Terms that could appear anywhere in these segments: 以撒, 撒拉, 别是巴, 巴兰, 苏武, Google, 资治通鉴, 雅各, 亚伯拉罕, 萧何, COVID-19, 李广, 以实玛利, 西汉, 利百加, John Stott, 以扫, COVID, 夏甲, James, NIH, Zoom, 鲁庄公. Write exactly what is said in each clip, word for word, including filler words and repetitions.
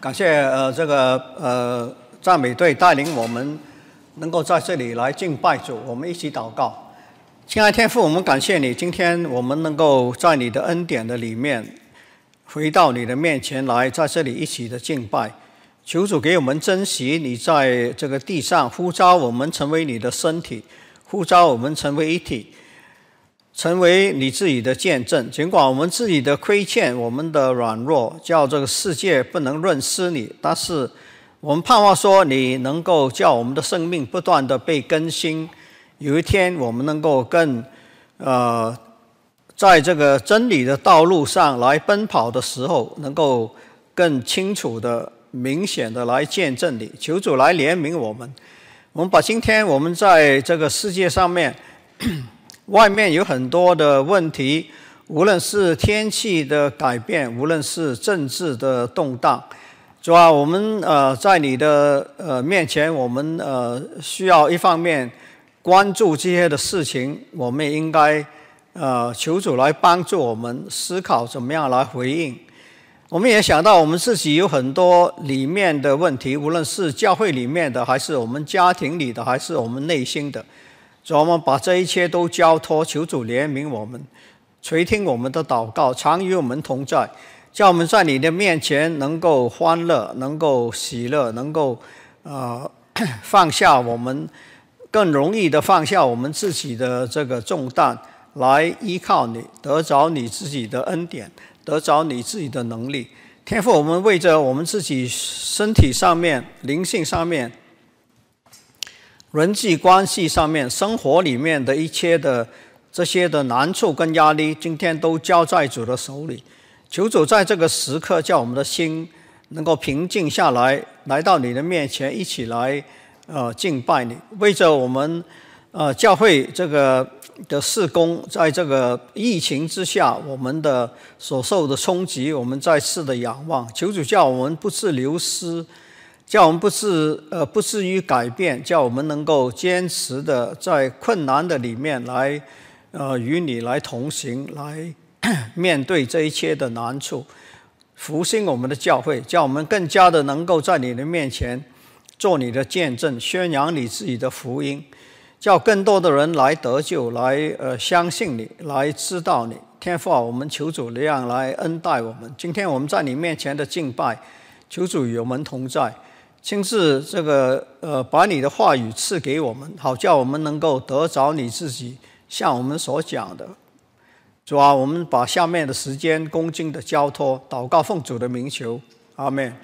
感谢呃这个呃赞美队带领我们能够在这里来敬拜主，我们一起祷告。亲爱的天父，我们感谢你，今天我们能够在你的恩典的里面回到你的面前来，在这里一起的敬拜。求主给我们珍惜你在这个地上呼召我们成为你的身体，呼召我们成为一体，成为你自己的见证。尽管我们自己的亏欠，我们的软弱，叫这个世界不能认识你，但是我们盼望说你能够叫我们的生命不断的被更新，有一天我们能够更呃，在这个真理的道路上来奔跑的时候，能够更清楚的明显的来见证你。求主来怜悯我们，我们把今天我们在这个世界上面外面有很多的问题，无论是天气的改变，无论是政治的动荡，主啊，我们呃在你的呃面前，我们呃需要一方面关注这些的事情，我们也应该呃求主来帮助我们思考怎么样来回应。我们也想到我们自己有很多里面的问题，无论是教会里面的，还是我们家庭里的，还是我们内心的。主啊，我们把这一切都交托，求主怜悯我们，垂听我们的祷告，常与我们同在，叫我们在你的面前能够欢乐，能够喜乐，能够呃放下我们，更容易的放下我们自己的这个重担，来依靠你，得着你自己的恩典，得着你自己的能力。天父，我们为着我们自己身体上面、灵性上面、人际关系上面、生活里面的一切的这些的难处跟压力，今天都交在主的手里。求主在这个时刻，叫我们的心能够平静下来，来到你的面前，一起来呃敬拜你。为着我们呃教会这个的事工，在这个疫情之下，我们的所受的冲击，我们再次的仰望，求主叫我们不致流失，叫我们不致呃不至于改变，叫我们能够坚持的在困难的里面来呃与你来同行，来面对这一切的难处，复兴我们的教会，叫我们更加的能够在你的面前做你的见证，宣扬你自己的福音。叫更多的人来得救，来呃相信你，来知道你。天父啊，我们求主这样来恩待我们。今天我们在你面前的敬拜，求主与我们同在，亲自这个呃把你的话语赐给我们，好叫我们能够得着你自己向我们所讲的。主啊，我们把下面的时间恭敬的交托，祷告奉主的名求，阿们。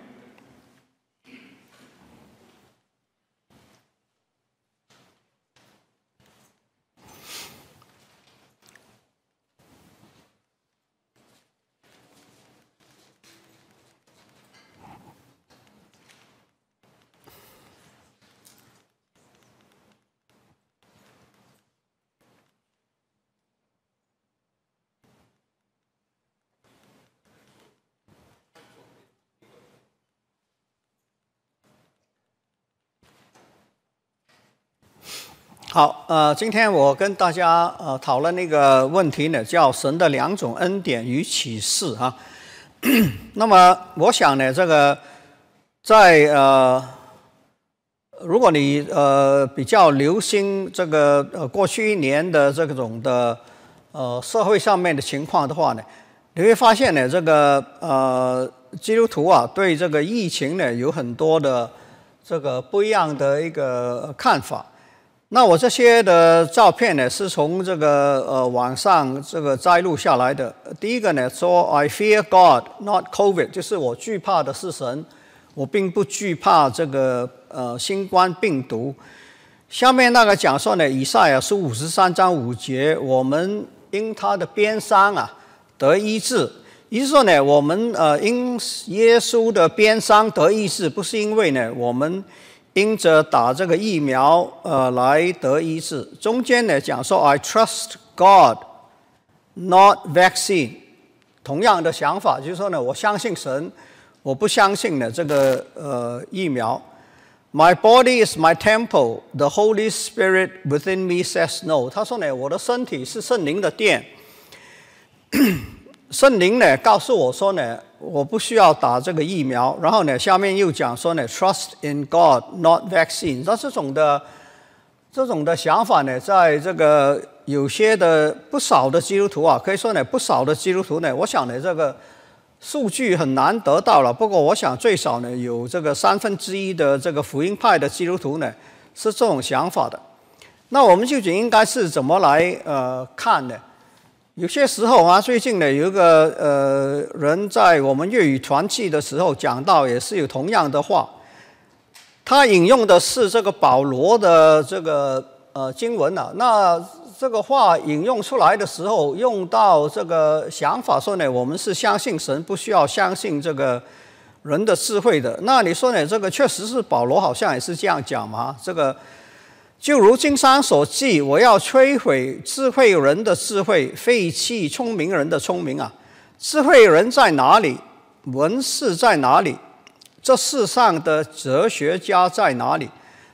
好，呃，今天我跟大家呃讨论那个问题呢，叫神的两种恩典与启示啊。那么我想呢，这个在呃，如果你呃比较留心这个呃过去一年的这种的呃社会上面的情况的话呢，你会发现呢，这个呃基督徒啊对这个疫情呢有很多的这个不一样的一个看法。那我这些的照片呢，是从这个呃网上这个摘录下来的。第一个呢说 I fear God, not COVID， 就是我惧怕的是神，我并不惧怕这个呃新冠病毒。下面那个讲说呢，以赛亚书五十三章五节，我们因他的鞭伤啊得医治。也就是说呢，我们呃因耶稣的鞭伤得医治，不是因为呢我们因着打这个疫苗，呃，来得医治。中间呢讲说 ，I trust God, not vaccine。同样的想法，就是说呢，我相信神，我不相信呢这个呃疫苗。My body is my temple, the Holy Spirit within me says no。他说呢，我的身体是圣灵的殿，圣灵呢告诉我说呢，我不需要打这个疫苗。然后呢，下面又讲说呢 ，trust in God, not vaccine。那这种的这种的想法呢，在这个有些的不少的基督徒啊，可以说呢，不少的基督徒呢，我想呢，这个数据很难得到了。不过我想最少呢，有这个三分之一的这个福音派的基督徒呢，是这种想法的。 那我们究竟应该是怎么来呃看呢？有些时候啊，最近呢有一个呃人在我们粤语团契的时候讲到，也是有同样的话。他引用的是这个保罗的这个呃经文啊。那这个话引用出来的时候，用到这个想法说呢，我们是相信神，不需要相信这个人的智慧的。那你说呢？这个确实是保罗好像也是这样讲嘛，这个。 就如经上所记，我要摧毁智慧人的智慧，废弃聪明人的聪明啊！智慧人在哪里？文士在哪里？这世上的哲学家在哪里？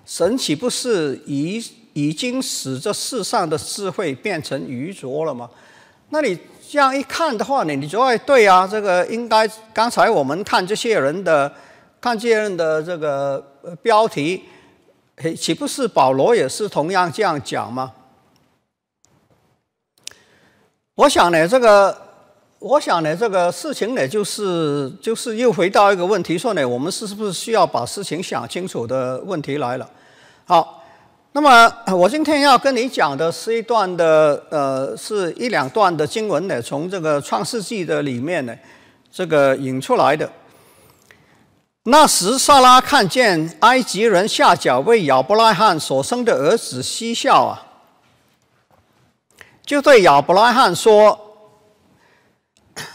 神岂不是已已经使这世上的智慧变成愚拙了吗？那你这样一看的话呢，你就会对啊，这个应该刚才我们看这些人的，看这些人的这个标题。 岂不是保罗也是同样这样讲吗？我想呢，这个，我想呢，这个事情呢，就是就是又回到一个问题，说呢，我们是不是需要把事情想清楚的问题来了？好，那么我今天要跟你讲的是一段的，呃，是一两段的经文呢，从这个创世纪的里面呢，这个引出来的。 那时，撒拉看见埃及人下脚为亚伯拉罕所生的儿子嬉笑啊，就对亚伯拉罕说：“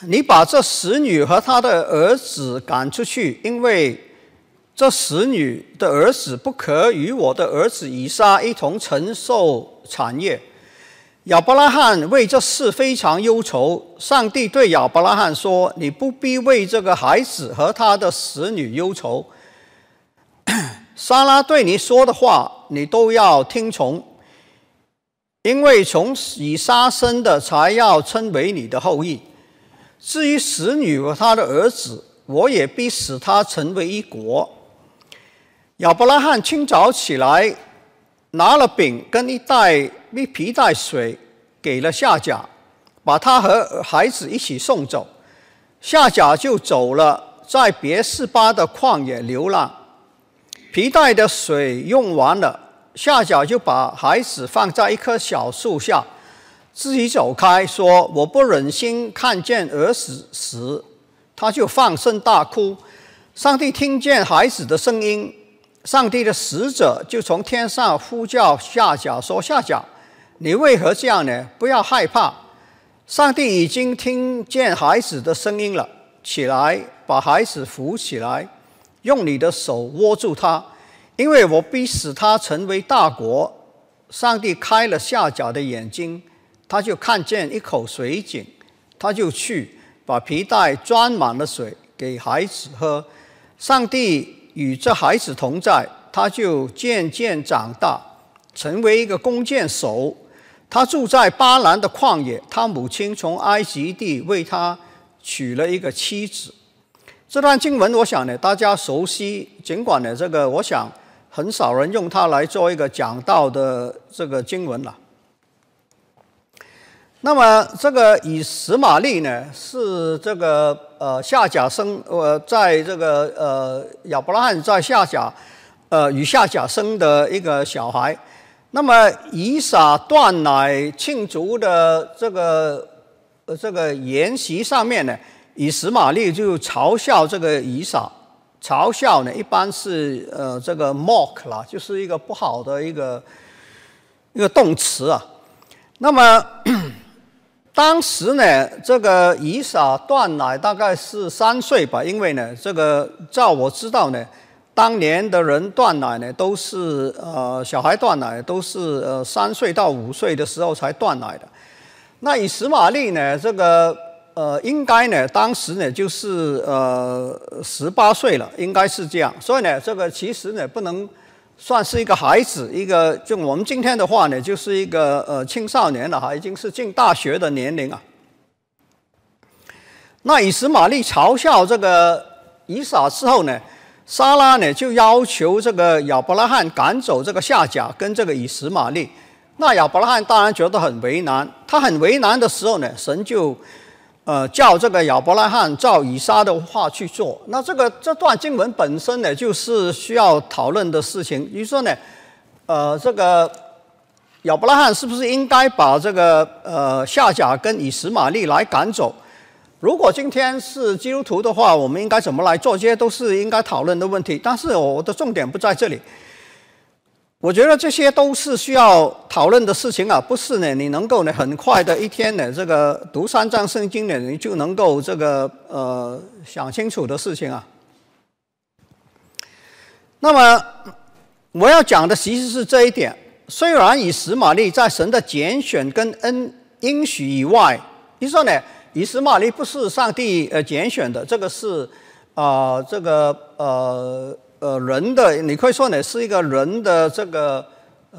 你把这使女和她的儿子赶出去，因为这使女的儿子不可与我的儿子以撒一同承受产业。”亚伯拉罕为这事非常忧愁。上帝对亚伯拉罕说：“你不必为这个孩子和他的使女忧愁。撒拉对你说的话，你都要听从，因为从以撒生的才要称为你的后裔。至于使女和他的儿子，我也必使他成为一国。”亚伯拉罕清早起来，拿了饼跟一袋。 一皮带水给了夏甲，把他和孩子一起送走。夏甲就走了，在别是巴的旷野流浪。皮带的水用完了，夏甲就把孩子放在一棵小树下，自己走开，说：“我不忍心看见儿子死。”他就放声大哭。上帝听见孩子的声音，上帝的使者就从天上呼叫夏甲，说：“夏甲！” 你为何这样呢？不要害怕，上帝已经听见孩子的声音了。起来，把孩子扶起来，用你的手握住他，因为我必使他成为大国。上帝开了夏甲的眼睛，他就看见一口水井，他就去把皮带装满了水给孩子喝。上帝与这孩子同在，他就渐渐长大，成为一个弓箭手。 他住在巴兰的旷野，他母亲从埃及地为他娶了一个妻子。这段经文，我想呢，大家熟悉。尽管呢，这个我想很少人用它来做一个讲道的这个经文了。那么，这个以实玛利呢，是这个呃夏甲生呃，在这个呃亚伯拉罕在夏甲呃与夏甲生的一个小孩。 那么以撒断奶庆祝的这个呃这个筵席上面呢，以实玛利就嘲笑这个以撒，嘲笑呢一般是呃这个 mock 啦，就是一个不好的一个一个动词啊。那么当时呢，这个以撒断奶大概是三岁吧，因为呢这个照我知道呢。 当年的人断奶呢，都是呃小孩断奶都是呃三岁到五岁的时候才断奶的。那以实玛利呢，这个呃应该呢，当时呢就是呃十八岁了，应该是这样。所以呢，这个其实呢不能算是一个孩子，一个就我们今天的话呢，就是一个呃青少年了哈，已经是进大学的年龄啊。那以实玛利嘲笑这个以撒之后呢，撒拉呢就要求这个亚伯拉罕赶走这个夏甲跟这个以实玛利。那亚伯拉罕当然觉得很为难，他很为难的时候呢，神就呃叫这个亚伯拉罕照以撒的话去做。那这个这段经文本身呢，就是需要讨论的事情。于是呢，呃，这个亚伯拉罕是不是应该把这个呃夏甲跟以实玛利来赶走？如果今天是基督徒的话，我们应该怎么来做？这些都是应该讨论的问题。但是我的重点不在这里。我觉得这些都是需要讨论的事情啊，不是呢，你能够呢很快的一天呢，这个读三章圣经呢，你就能够这个呃想清楚的事情啊。那么我要讲的其实是这一点，虽然以实玛利在神的拣选跟恩应许以外，你说呢，以实玛利不是上帝呃拣选的，这个是啊、呃、这个呃。呃，人的你可以说呢，是一个人的这个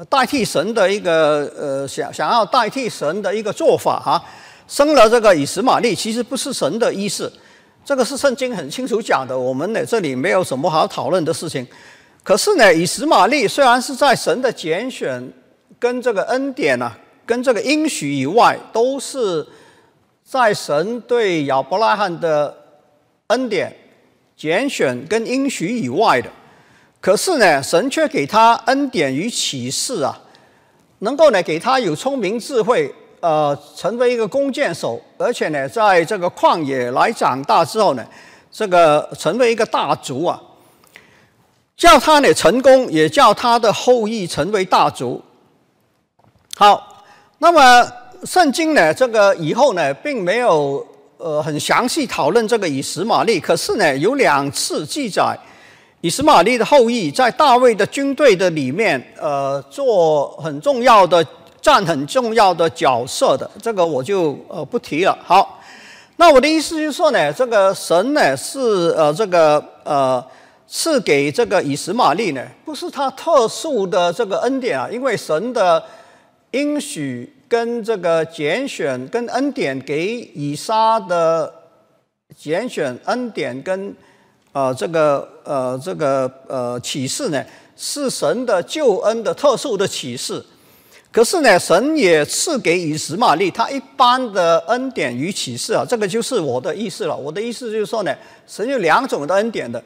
代替神的一个呃想想要代替神的一个做法哈、啊，生了这个以实玛利其实不是神的意思，这个是圣经很清楚讲的，我们呢这里没有什么好讨论的事情。可是呢，以实玛利虽然是在神的拣选跟这个恩典啊，跟这个应许以外，都是在神对亚伯拉罕的恩典、拣选跟应许以外的，可是呢，神却给他恩典与启示啊，能够呢给他有聪明智慧，呃，成为一个弓箭手，而且呢，在这个旷野来长大之后呢，这个成为一个大族啊，叫他呢成功，也叫他的后裔成为大族。好，那么圣经呢，这个以后呢，并没有。呃，很详细讨论这个以实玛利，可是呢，有两次记载，以实玛利的后裔在大卫的军队的里面，呃，做很重要的占很重要的角色的，这个我就呃不提了。好，那我的意思就是说呢，这个神呢是呃这个呃赐给这个以实玛利呢，不是他特殊的这个恩典啊，因为神的应许。跟这个拣选跟恩典给以撒的拣选恩典跟呃这个呃这个呃启示呢，是神的救恩的特殊的启示。可是呢，神也赐给以实玛利他一般的恩典与启示啊，这个就是我的意思了。我的意思就是说呢，神有两种的恩典的，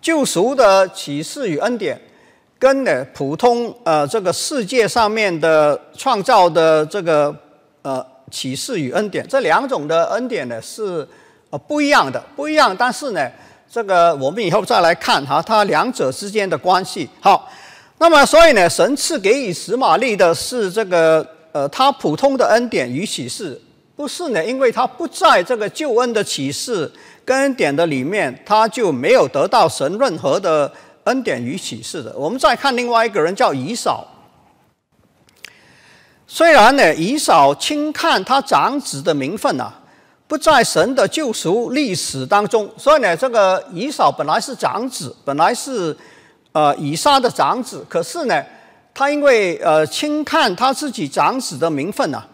救赎的启示与恩典。跟呢普通呃这个世界上面的创造的这个呃启示与恩典，这两种的恩典呢是呃不一样的，不一样。但是呢，这个我们以后再来看哈，它两者之间的关系。好，那么所以呢，神赐给以实玛利的是这个呃他普通的恩典与启示，不是呢，因为他不在这个救恩的启示跟恩典的里面，他就没有得到神任何的。恩典与启示的，我们再看另外一个人叫以扫。虽然呢，以扫轻看他长子的名分啊，不在神的救赎历史当中，所以呢，这个以扫本来是长子，本来是呃以撒的长子，可是呢，他因为呃轻看他自己长子的名分啊，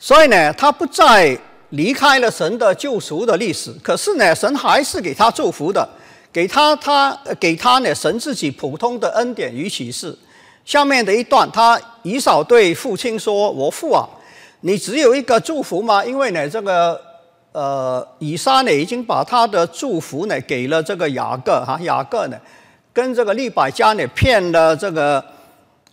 所以呢，他不再离开了神的救赎的历史，可是呢，神还是给他祝福的。给他他给他呢，神自己普通的恩典与启示。下面的一段，他以扫对父亲说：“我父啊，你只有一个祝福吗？”因为呢，这个呃以撒呢已经把他的祝福呢给了这个雅各哈、啊，雅各呢跟这个利百加呢骗了这个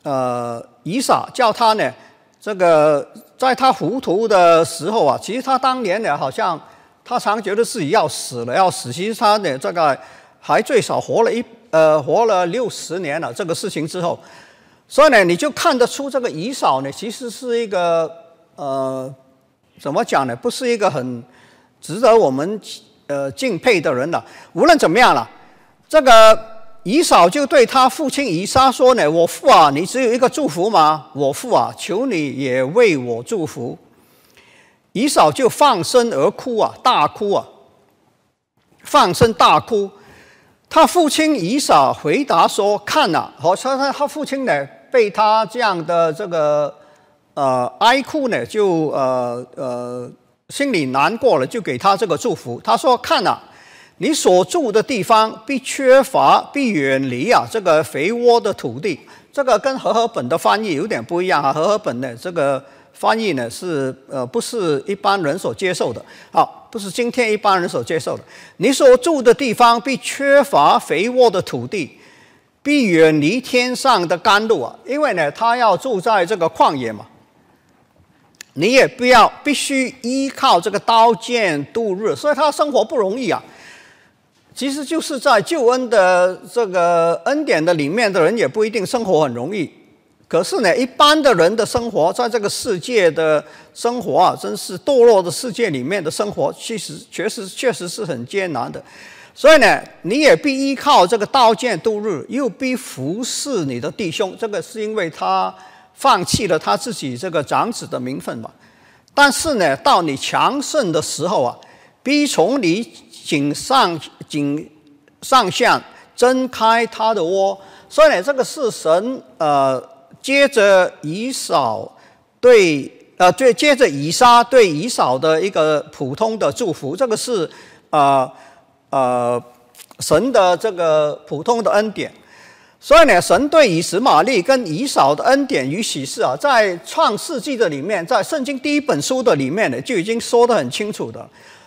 呃以撒，叫他呢这个在他糊涂的时候啊，其实他当年呢好像他常觉得自己要死了要死，其实他呢这个。还最少活了一呃活了六十年了，这个事情之后，所以呢你就看得出这个以扫呢其实是一个呃怎么讲呢，不是一个很值得我们呃敬佩的人了。无论怎么样了，这个以扫就对他父亲以撒说呢：“我父啊，你只有一个祝福吗？我父啊，求你也为我祝福。”以扫就放声而哭啊，大哭啊，放声大哭。他父亲以撒回答说：“看啊，好像他父亲呢，被他这样的这个呃哀哭呢，就呃呃心里难过了，就给他这个祝福。他说：“看啊，你所住的地方必缺乏，必远离啊这个肥沃的土地。”这个跟和合本的翻译有点不一样啊，和合本的这个翻译呢是呃不是一般人所接受的，好，不是今天一般人所接受的。你所住的地方必缺乏肥沃的土地，必远离天上的甘露啊，因为呢他要住在这个旷野嘛。你也不要必须依靠这个刀剑度日，所以他生活不容易啊。其实就是在救恩的这个恩典的里面的人，也不一定生活很容易。可是呢，一般的人的生活，在这个世界的生活啊，真是堕落的世界里面的生活，其实确实确实是很艰难的。所以呢，你也必依靠这个刀剑度日，又必服侍你的弟兄。这个是因为他放弃了他自己这个长子的名分嘛。但是呢，到你强盛的时候啊，必从你井上井上下睁开他的窝。所以呢，这个是神呃，接着以扫对呃，对接着以撒对以扫的一个普通的祝福。这个是呃呃神的这个普通的恩典。所以呢，神对以实玛利跟以扫的恩典与启示啊，在创世纪的里面，在圣经第一本书的里面呢，就已经说得很清楚的。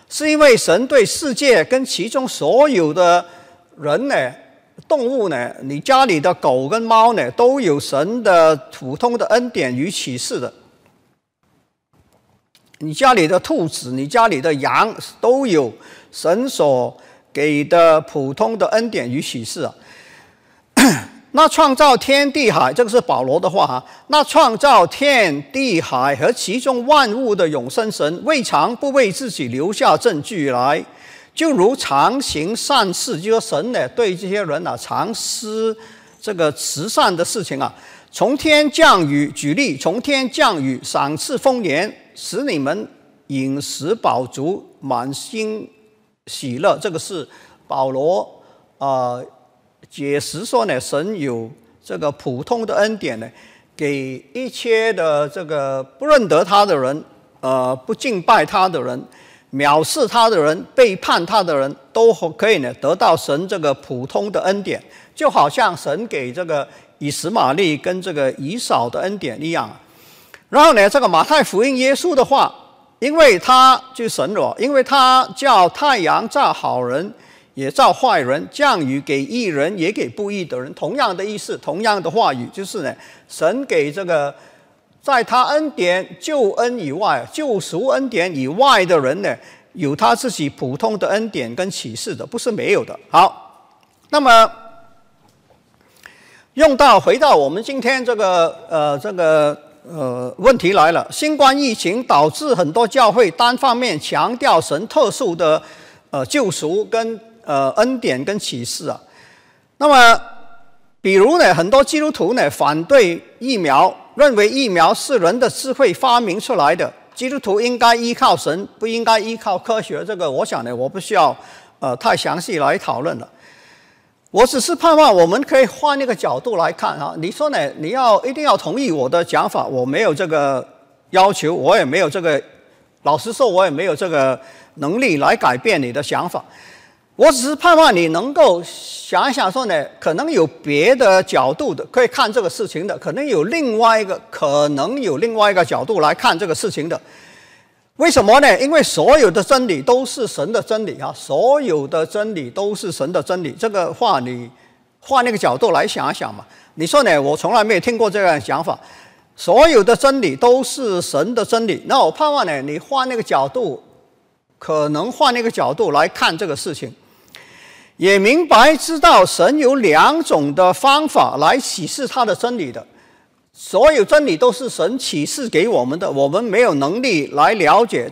是因为神对世界跟其中所有的人呢、动物呢、你家里的狗跟猫呢，都有神的普通的恩典与启示的。你家里的兔子、你家里的羊，都有神所给的普通的恩典与启示啊。那创造天地海，这个是保罗的话哈。那创造天地海和其中万物的永生神，未尝不为自己留下证据来，就如常行善事，就说神呢对这些人啊常施这个慈善的事情啊，从天降雨，举例，从天降雨，赏赐丰年，使你们饮食饱足，满心喜乐。这个是保罗啊。呃解释说呢，神有这个普通的恩典呢，给一切的这个不认得他的人，呃，不敬拜他的人，藐视他的人，背叛他的人，都可以呢得到神这个普通的恩典，就好像神给这个以实玛利跟这个以扫的恩典一样。然后呢，这个马太福音耶稣的话，因为他就神了，因为他叫太阳照好人也照坏人，降雨给义人也给不义的人。同样的意思，同样的话语，就是呢，神给这个在他恩典救恩以外、救赎恩典以外的人呢，有他自己普通的恩典跟启示的，不是没有的。好，那么用到回到我们今天这个呃这个呃问题来了，新冠疫情导致很多教会单方面强调神特殊的呃救赎跟呃，恩典跟启示啊。那么，比如呢，很多基督徒呢反对疫苗，认为疫苗是人的智慧发明出来的，基督徒应该依靠神，不应该依靠科学。这个，我想呢，我不需要呃太详细来讨论了。我只是盼望我们可以换一个角度来看啊。你说呢？你要一定要同意我的讲法，我没有这个要求，我也没有这个，老实说，我也没有这个能力来改变你的想法。我只是盼望你能够想一想说呢，可能有别的角度的可以看这个事情的，可能有另外一个可能有另外一个角度来看这个事情的。为什么呢？因为所有的真理都是神的真理啊，所有的真理都是神的真理。这个话你换那个角度来想一想嘛。你说呢？我从来没有听过这样的想法。所有的真理都是神的真理。那我盼望呢，你换那个角度，可能换那个角度来看这个事情。也明白知道神有两种的方法来启示他的真理的，所有真理都是神启示给我们的，我们没有能力来了解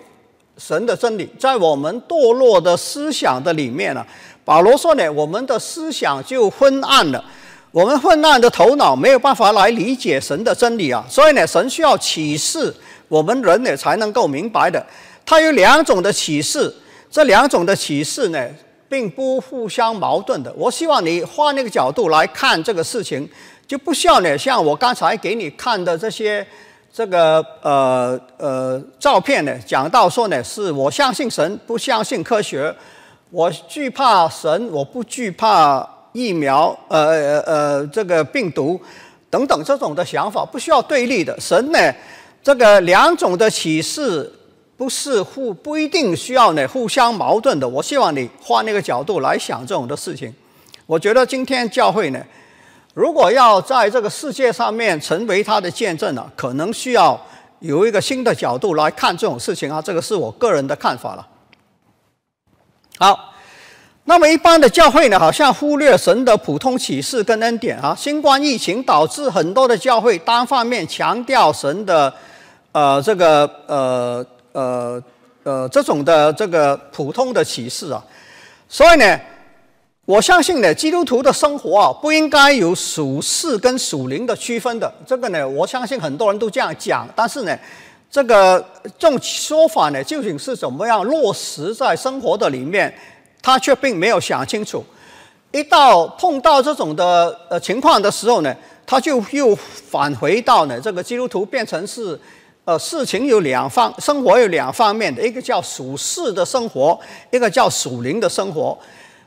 神的真理。在我们堕落的思想的里面啊，保罗说呢，我们的思想就昏暗了，我们昏暗的头脑没有办法来理解神的真理啊，所以呢，神需要启示我们人呢才能够明白的。他有两种的启示，这两种的启示呢并不互相矛盾的。我希望你换那个角度来看这个事情，就不需要呢像我刚才给你看的这些这个呃呃照片呢，讲到说呢，是我相信神，不相信科学；我惧怕神，我不惧怕疫苗，呃呃呃，这个病毒等等这种的想法，不需要对立的。神呢，这个两种的启示不是互不一定需要呢互相矛盾的。我希望你换一个角度来想这种的事情。我觉得今天教会呢，如果要在这个世界上面成为他的见证啊，可能需要有一个新的角度来看这种事情啊，这个是我个人的看法了。好，那么一般的教会呢，好像忽略神的普通启示跟恩典啊。新冠疫情导致很多的教会单方面强调神的呃这个呃呃呃这种的这个普通的启示啊，所以呢，我相信呢，基督徒的生活啊，不应该有属世跟属灵的区分的。这个呢，我相信很多人都这样讲，但是呢，这个这种说法呢，究竟是怎么样落实在生活的里面，他却并没有想清楚。一到碰到这种的呃情况的时候呢，他就又返回到呢，这个基督徒变成是呃事情有两方，生活有两方面的，一个叫属世的生活，一个叫属灵的生活。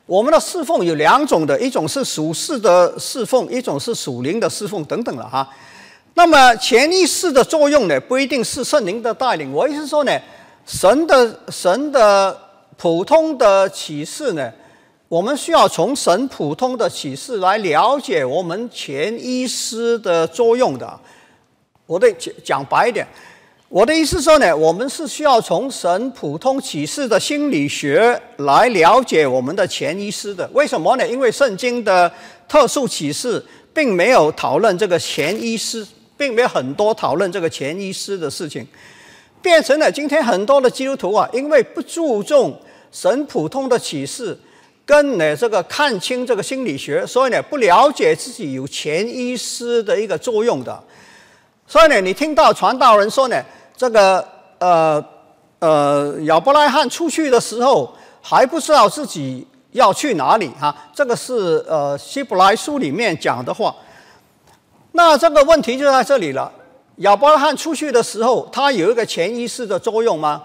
我们的侍奉有两种的，一种是属世的侍奉，一种是属灵的侍奉等等了哈。那么潜意识的作用呢，不一定是圣灵的带领。我意思说呢，神的神的普通的启示呢，我们需要从神普通的启示来了解我们潜意识的作用的。我得讲白一点，我的意思说呢，我们是需要从神普通启示的心理学来了解我们的潜意识的。为什么呢？因为圣经的特殊启示并没有讨论这个潜意识，并没有很多讨论这个潜意识的事情，变成了今天很多的基督徒啊，因为不注重神普通的启示，跟呢这个看清这个心理学，所以呢不了解自己有潜意识的一个作用的。所以呢，你听到传道人说呢，这个呃呃亚伯拉罕出去的时候还不知道自己要去哪里哈、啊，这个是呃希伯来书里面讲的话。那这个问题就在这里了，亚伯拉罕出去的时候，他有一个潜意识的作用吗？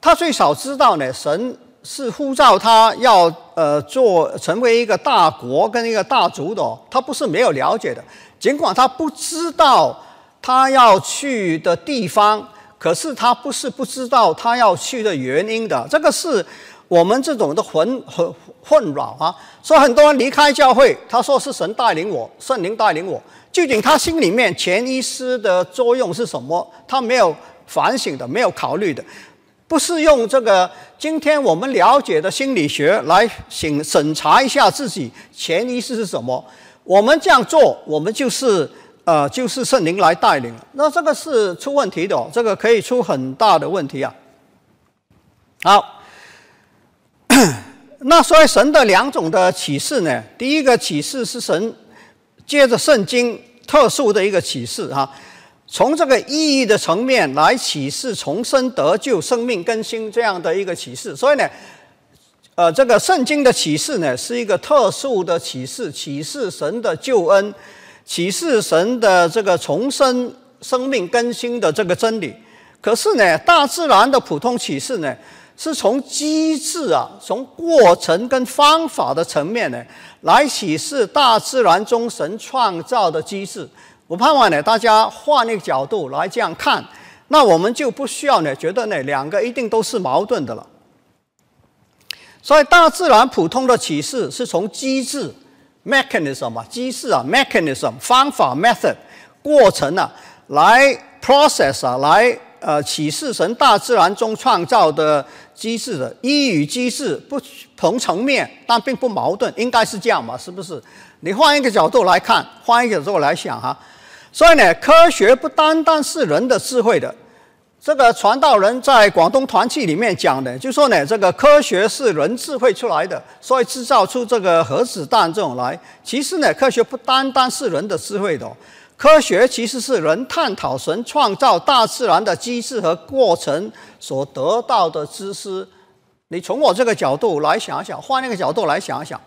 他最少知道呢，神是呼召他要呃做成为一个大国跟一个大族的、哦，他不是没有了解的，尽管他不知道他要去的地方，可是他不是不知道他要去的原因的。这个是我们这种的混混混扰啊。所以很多人离开教会，他说是神带领我，圣灵带领我，究竟他心里面潜意识的作用是什么？他没有反省的，没有考虑的，不是用这个今天我们了解的心理学来审审查一下自己潜意识是什么。我们这样做，我们就是。呃，就是圣灵来带领，那这个是出问题的、哦，这个可以出很大的问题啊。好，那所以神的两种的启示呢，第一个启示是神借着圣经特殊的一个启示啊，从这个意义的层面来启示重生得救、生命更新这样的一个启示。所以呢，呃，这个圣经的启示呢，是一个特殊的启示，启示神的救恩。启示神的这个重生、生命更新的这个真理，可是呢，大自然的普通启示呢，是从机制啊、从过程跟方法的层面呢，来启示大自然中神创造的机制。我盼望呢，大家换一个角度来这样看，那我们就不需要呢，觉得呢两个一定都是矛盾的了。所以，大自然普通的启示是从机制。mechanism 啊，机制啊 ，mechanism 方法 method 过程啊，来 process 啊，来呃启示神大自然中创造的机制的一与机制不同层面，但并不矛盾，应该是这样嘛？是不是？你换一个角度来看，换一个角度来想哈。所以呢，科学不单单是人的智慧的。这个传道人在广东团契里面讲的，就说呢，这个科学是人智慧出来的，所以制造出这个核子弹这种来。其实呢，科学不单单是人的智慧的、哦，科学其实是人探讨神创造大自然的机制和过程所得到的知识。你从我这个角度来想想，换那个角度来想想，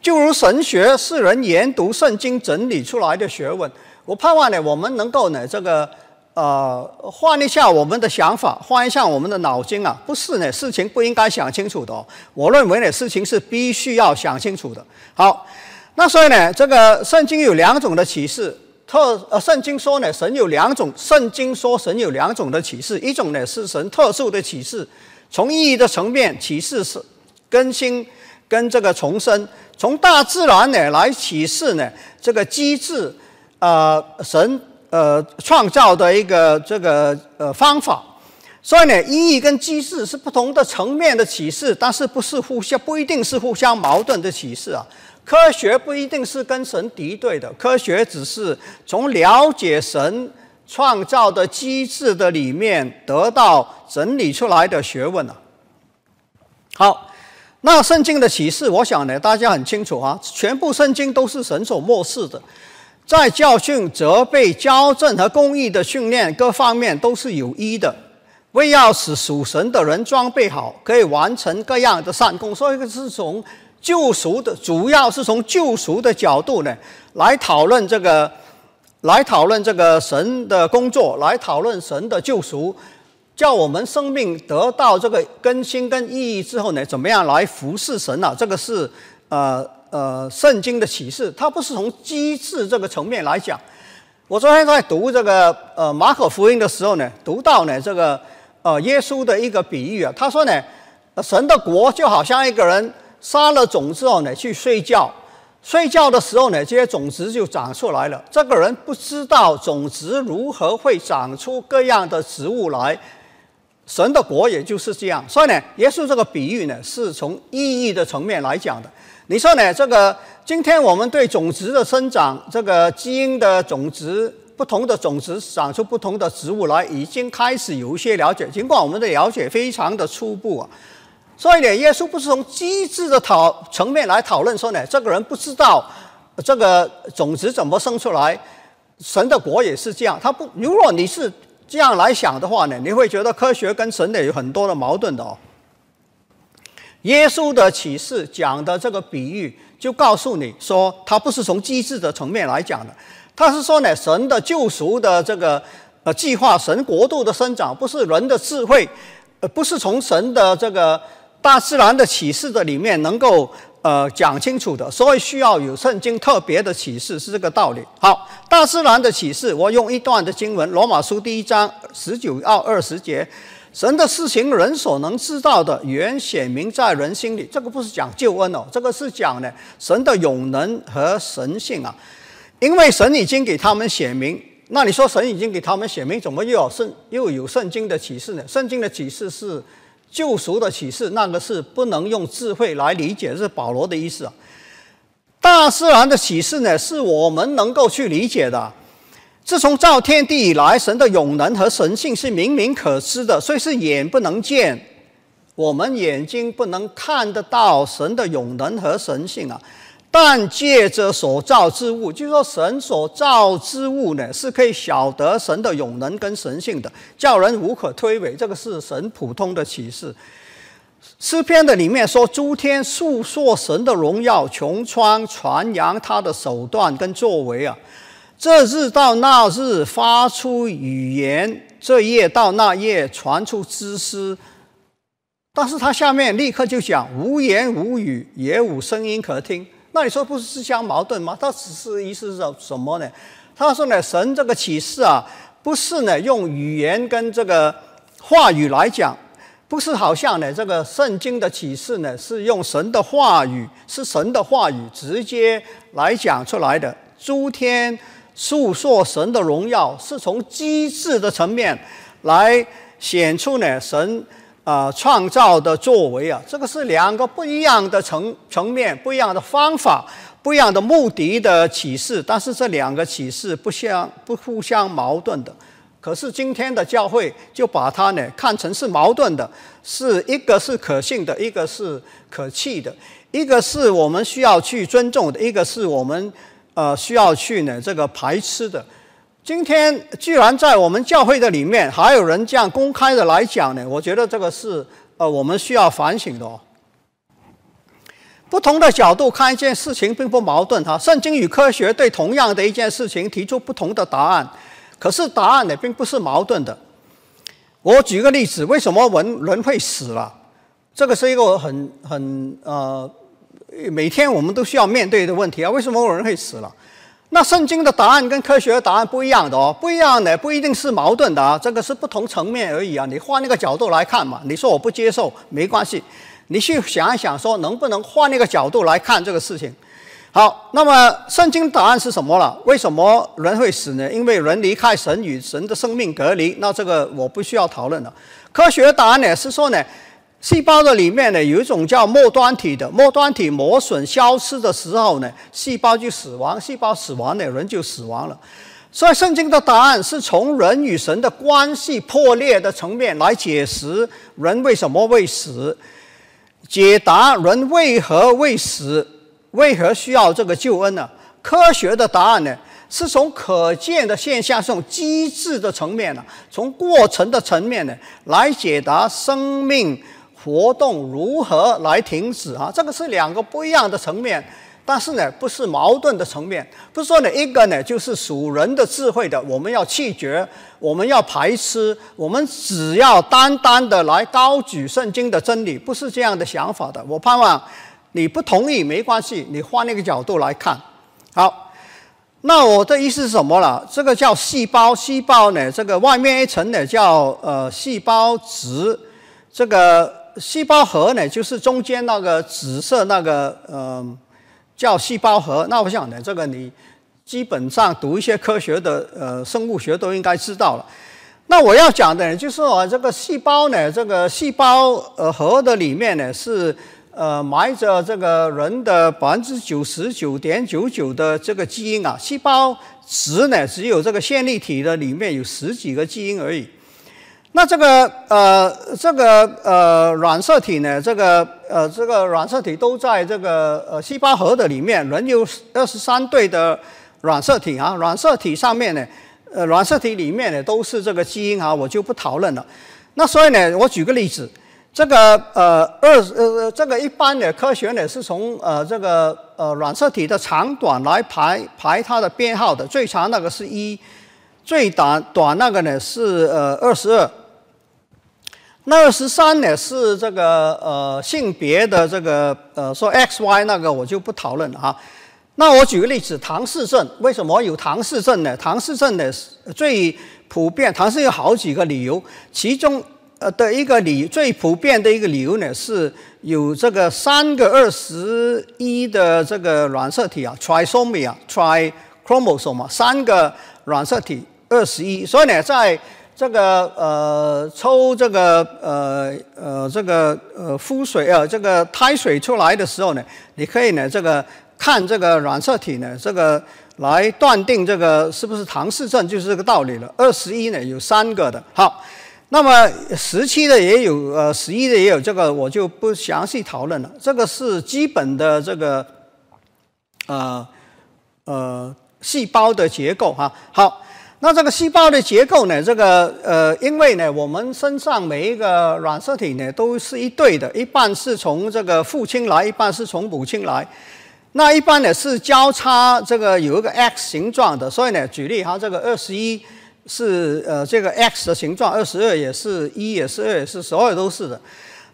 就如神学是人研读圣经整理出来的学问。我盼望呢，我们能够呢这个。呃，换一下我们的想法，换一下我们的脑筋啊，不是呢，事情不应该想清楚的哦。我认为呢，事情是必须要想清楚的。好，那所以呢，这个圣经有两种的启示。 特呃，圣经说呢，神有两种。圣经说神有两种的启示，一种呢是神特殊的启示，从意义的层面启示是更新跟这个重生，从大自然呢来启示呢这个机制，呃，神呃创造的一个这个呃方法。所以呢，意义跟机制是不同的层面的启示，但是不是互相不一定是互相矛盾的启示啊。 科学不一定是跟神敌对的，科学只是从了解神创造的机制的里面得到整理出来的学问啊。好，那圣经的启示，我想呢大家很清楚啊，全部圣经都是神所漠视的，在教训、责备、矫正和公义的训练各方面都是有益的。 为要使属神的人装备好，可以完成各样的善功，所以是从救赎的，主要是从救赎的角度呢，来讨论这个，来讨论这个神的工作，来讨论神的救赎，叫我们生命得到这个更新跟意义之后呢，怎么样来服侍神啊？这个是呃呃圣经的启示，它不是从机制这个层面来讲。我昨天在读这个呃马可福音的时候呢，读到呢这个。 呃，耶稣的一个比喻啊，他说呢，神的国就好像一个人撒了种子后呢，去睡觉，睡觉的时候呢，这些种子就长出来了。这个人不知道种子如何会长出各样的植物来，神的国也就是这样。所以呢，耶稣这个比喻呢，是从意义的层面来讲的。你说呢？这个今天我们对种子的生长，这个基因的种子。 不同的种子长出不同的植物来，已经开始有一些了解。尽管我们的了解非常的初步啊，所以呢，耶稣不是从机制的讨层面来讨论说呢，这个人不知道这个种子怎么生出来。神的国也是这样，他不，如果你是这样来想的话呢，你会觉得科学跟神的有很多的矛盾的哦。耶稣的启示讲的这个比喻，就告诉你说，他不是从机制的层面来讲的。 他是说呢，神的救赎的这个呃计划，神国度的生长，不是人的智慧，呃，不是从神的这个大自然的启示的里面能够呃讲清楚的，所以需要有圣经特别的启示，是这个道理。好，大自然的启示，我用一段的经文，《罗马书》第一章十九到二十节，神的事情人所能知道的，原显明在人心里。这个不是讲救恩哦，这个是讲呢神的永能和神性啊。 因为神已经给他们显明，那你说神已经给他们显明，怎么又有圣又有圣经的启示呢？圣经的启示是救赎的启示，那个是不能用智慧来理解，是保罗的意思啊。大自然的启示呢，是我们能够去理解的。自从造天地以来，神的永能和神性是明明可知的，所以是眼不能见，我们眼睛不能看得到神的永能和神性啊。 但借着所造之物，就是说神所造之物呢，是可以晓得神的永能跟神性的，叫人无可推诿。这个是神普通的启示。诗篇的里面说，诸天述说神的荣耀，穹苍传扬他的手段跟作为啊。这日到那日发出语言，这夜到那夜传出知识。 但是他下面立刻就讲，无言无语，也无声音可听。 那你说不是自相矛盾吗？他只是意思是什么呢？他说呢，神这个启示啊，不是呢用语言跟这个话语来讲，不是好像呢这个圣经的启示呢是用神的话语，是神的话语直接来讲出来的。诸天述说神的荣耀，是从机制的层面来显出呢神。 啊、呃，创造的作为啊，这个是两个不一样的层层面、不一样的方法、不一样的目的的启示，但是这两个启示不相不互相矛盾的。可是今天的教会就把它呢看成是矛盾的，是一个是可信的，一个是可弃的，一个是我们需要去尊重的，一个是我们呃需要去呢这个排斥的。 今天居然在我们教会的里面，还有人这样公开的来讲呢，我觉得这个是呃我们需要反省的哦。不同的角度看一件事情并不矛盾哈，圣经与科学对同样的一件事情提出不同的答案。可是答案呢，并不是矛盾的。我举个例子，为什么人人会死了？这个是一个很很呃，每天我们都需要面对的问题啊。为什么人会死了？那圣经的答案跟科学的答案不一样的哦，不一样的不一定是矛盾的啊，这个是不同层面而已啊。你换一个角度来看嘛，你说我不接受没关系，你去想一想说能不能换一个角度来看这个事情。好，那么圣经答案是什么了？为什么人会死呢？因为人离开神与神的生命隔离，那这个我不需要讨论了。科学答案呢是说呢，细胞的里面呢有一种叫末端体的，末端体磨损消失的时候呢，细胞就死亡，细胞死亡呢，人就死亡了。所以圣经的答案是从人与神的关系破裂的层面来解释人为什么会死，解答人为何会死，为何需要这个救恩呢？科学的答案呢是从可见的现象、从机制的层面呢，从过程的层面呢来解答生命活动如何来停止啊？这个是两个不一样的层面，但是呢，不是矛盾的层面。不是说呢，一个呢就是属人的智慧的，我们要弃绝，我们要排斥，我们只要单单的来高举圣经的真理，不是这样的想法的。我盼望你不同意没关系，你换一个角度来看。好，那我的意思是什么了？这个叫细胞，细胞呢，这个外面一层呢叫呃细胞质，这个。细胞核呢，就是中间那个紫色那个，呃，叫细胞核。那我想呢，这个你基本上读一些科学的，呃，生物学都应该知道了。那我要讲的就是我、啊、这个细胞呢，这个细胞呃核的里面呢是呃埋着这个人的百分之九十九点九九的这个基因啊。细胞质呢，只有这个线粒体的里面有十几个基因而已。那这个呃这个呃染色体呢，这个呃这个染色体都在这个呃细胞核的里面。人有二十三对的染色体啊，染色体上面呢，呃染色体里面呢都是这个基因啊，我就不讨论了。那所以呢，我举个例子，这个呃二呃这个一般的科学呢是从呃这个呃染色体的长短来排排它的编号的，最长那个是一，最短短那个呢是呃二十二。那二十三呢是这个呃性别的这个呃说 X Y 那个我就不讨论了啊。那我举个例子，唐氏症为什么有唐氏症呢？唐氏症呢最普遍，唐氏有好几个理由，其中呃的一个理最普遍的一个理由呢是有这个三个二十一的这个染色体啊 ，trisomy 啊 ，trichromosome 啊，三个染色体二十一，所以呢在这个呃抽这个呃呃这个呃肤水呃这个胎水出来的时候呢，你可以呢这个看这个染色体呢这个来断定这个是不是唐氏症，就是这个道理了。二十一呢有三个的，好，那么十七的也有，呃十一的也有，这个我就不详细讨论了。这个是基本的这个呃呃细胞的结构哈、啊，好。那这个细胞的结构呢？这个呃，因为呢，我们身上每一个染色体呢都是一对的，一半是从这个父亲来，一半是从母亲来。那一般呢是交叉这个有一个 X 形状的，所以呢，举例哈，这个二十一是呃这个 X 的形状，二十二也是一，也是二，也是所有都是的。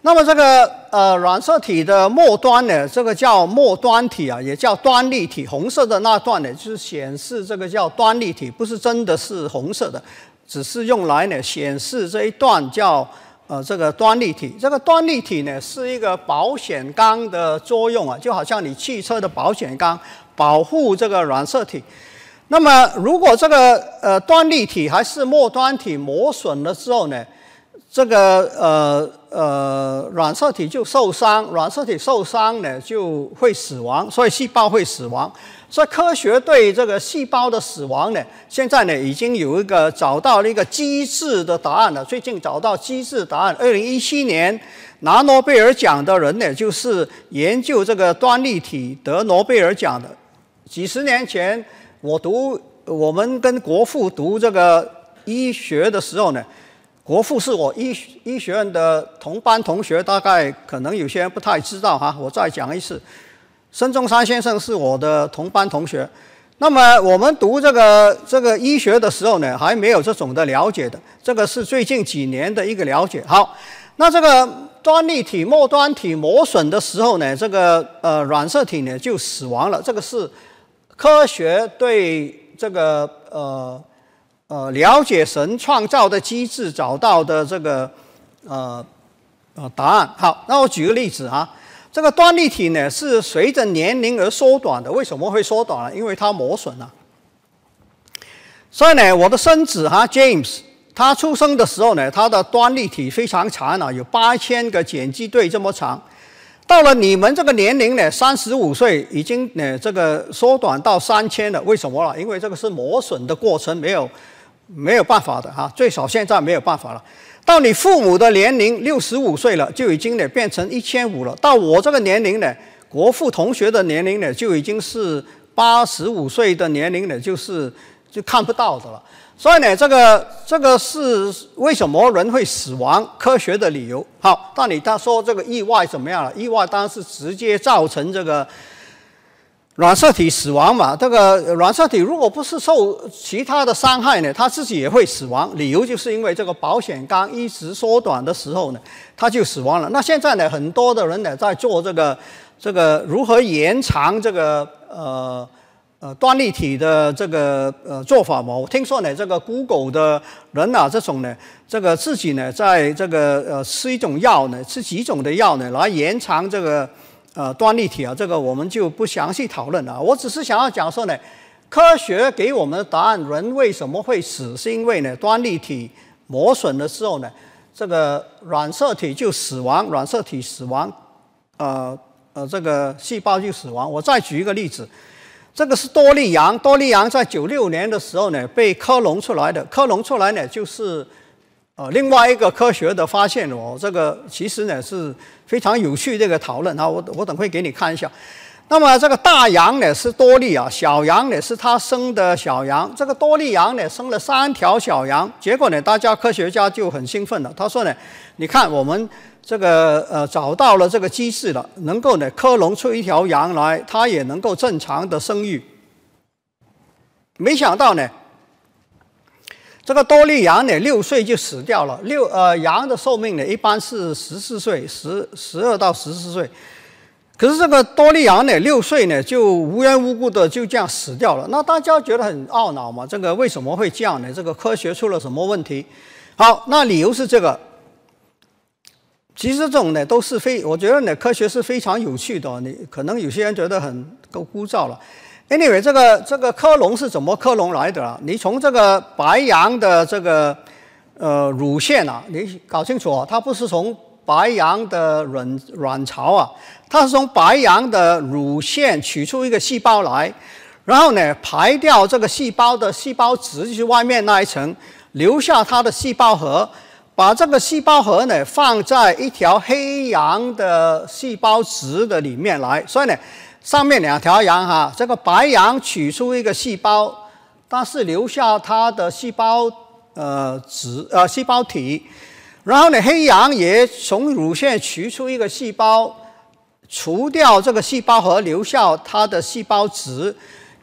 那么这个呃染色体的末端呢，这个叫末端体啊，也叫端粒体。红色的那段呢，就是显示这个叫端粒体，不是真的是红色的，只是用来呢显示这一段叫呃这个端粒体。这个端粒体呢是一个保险杠的作用啊，就好像你汽车的保险杠保护这个染色体。那么如果这个呃端粒体还是末端体磨损了之后呢？这个呃呃染色体就受伤，染色体受伤呢就会死亡，所以细胞会死亡。所以科学对这个细胞的死亡呢，现在呢已经有一个找到了一个机制的答案了。最近找到机制答案，二零一七年拿诺贝尔奖的人呢，就是研究这个端粒体得诺贝尔奖的。几十年前我读我们跟国父读这个医学的时候呢。国父是我医医学院的同班同学，大概可能有些人不太知道哈，我再讲一次，孙中山先生是我的同班同学，那么我们读这个这个医学的时候呢，还没有这种的了解的，这个是最近几年的一个了解。好，那这个端粒体、末端体磨损的时候呢，这个呃染色体呢就死亡了。这个是科学对这个呃呃了解神创造的机制找到的这个呃呃答案。好，那我举个例子啊。 这个端粒体呢是随着年龄而缩短的，为什么会缩短呢？因为它磨损了。所以呢，我的孙子哈 James， 他出生的时候呢，他的端粒体非常长啊，有八千个碱基对这么长。到了你们这个年龄呢，三十五岁已经呢这个缩短到三千了，为什么了？因为这个是磨损的过程，没有没有办法的哈，最少现在没有办法了。 到你父母的年龄六十五岁了，就已经呢变成一千五了。到我这个年龄呢，国父同学的年龄呢，就已经是八十五岁的年龄呢，就是就看不到的了。所以呢，这个这个是为什么人会死亡科学的理由。好，那你他说这个意外怎么样了？意外当然是直接造成这个染色体死亡嘛。这个染色体如果不是受其他的伤害呢，它自己也会死亡。理由就是因为这个保险杆一直缩短的时候呢，它就死亡了。那现在呢，很多的人呢在做这个这个如何延长这个呃呃端粒体的这个呃做法嘛。我听说呢，这个 Google 的人啊，这种呢，这个自己呢在这个呃吃一种药呢，吃几种的药呢，来延长这个。 呃，端粒体啊，这个我们就不详细讨论了。我只是想要讲说呢，科学给我们的答案，人为什么会死，是因为呢，端粒体磨损的时候呢，这个染色体就死亡，染色体死亡，呃呃，这个细胞就死亡。我再举一个例子，这个是多利羊，多利羊在九六年的时候呢，被克隆出来的，克隆出来呢就是。 呃，另外一个科学的发现哦，这个其实呢是非常有趣这个讨论啊，我我等会给你看一下。那么这个大羊呢是多利啊，小羊呢是他生的小羊。这个多利羊呢生了三条小羊，结果呢大家科学家就很兴奋了，他说呢，你看我们这个呃找到了这个机制了，能够呢克隆出一条羊来，它也能够正常的生育。没想到呢。 这个多利羊呢，六岁就死掉了。六呃，羊的寿命呢，一般是十四岁，十十二到十四岁。可是这个多利羊呢，六岁呢就无缘无故的就这样死掉了。那大家觉得很懊恼嘛？这个为什么会这样呢？这个科学出了什么问题？好，那理由是这个。其实这种呢都是非，我觉得呢科学是非常有趣的。你可能有些人觉得很够枯燥了。 Anyway， 这个这个克隆是怎么克隆来的啊？你从这个白羊的这个呃乳腺啊，你搞清楚啊，它不是从白羊的卵卵巢啊，它是从白羊的乳腺取出一个细胞来，然后呢排掉这个细胞的细胞质，就是外面那一层，留下它的细胞核，把这个细胞核呢放在一条黑羊的细胞质的里面来，所以呢。 上面两条羊哈，这个白羊取出一个细胞，但是留下它的细胞呃质呃细胞体，然后呢黑羊也从乳腺取出一个细胞，除掉这个细胞核，留下它的细胞质，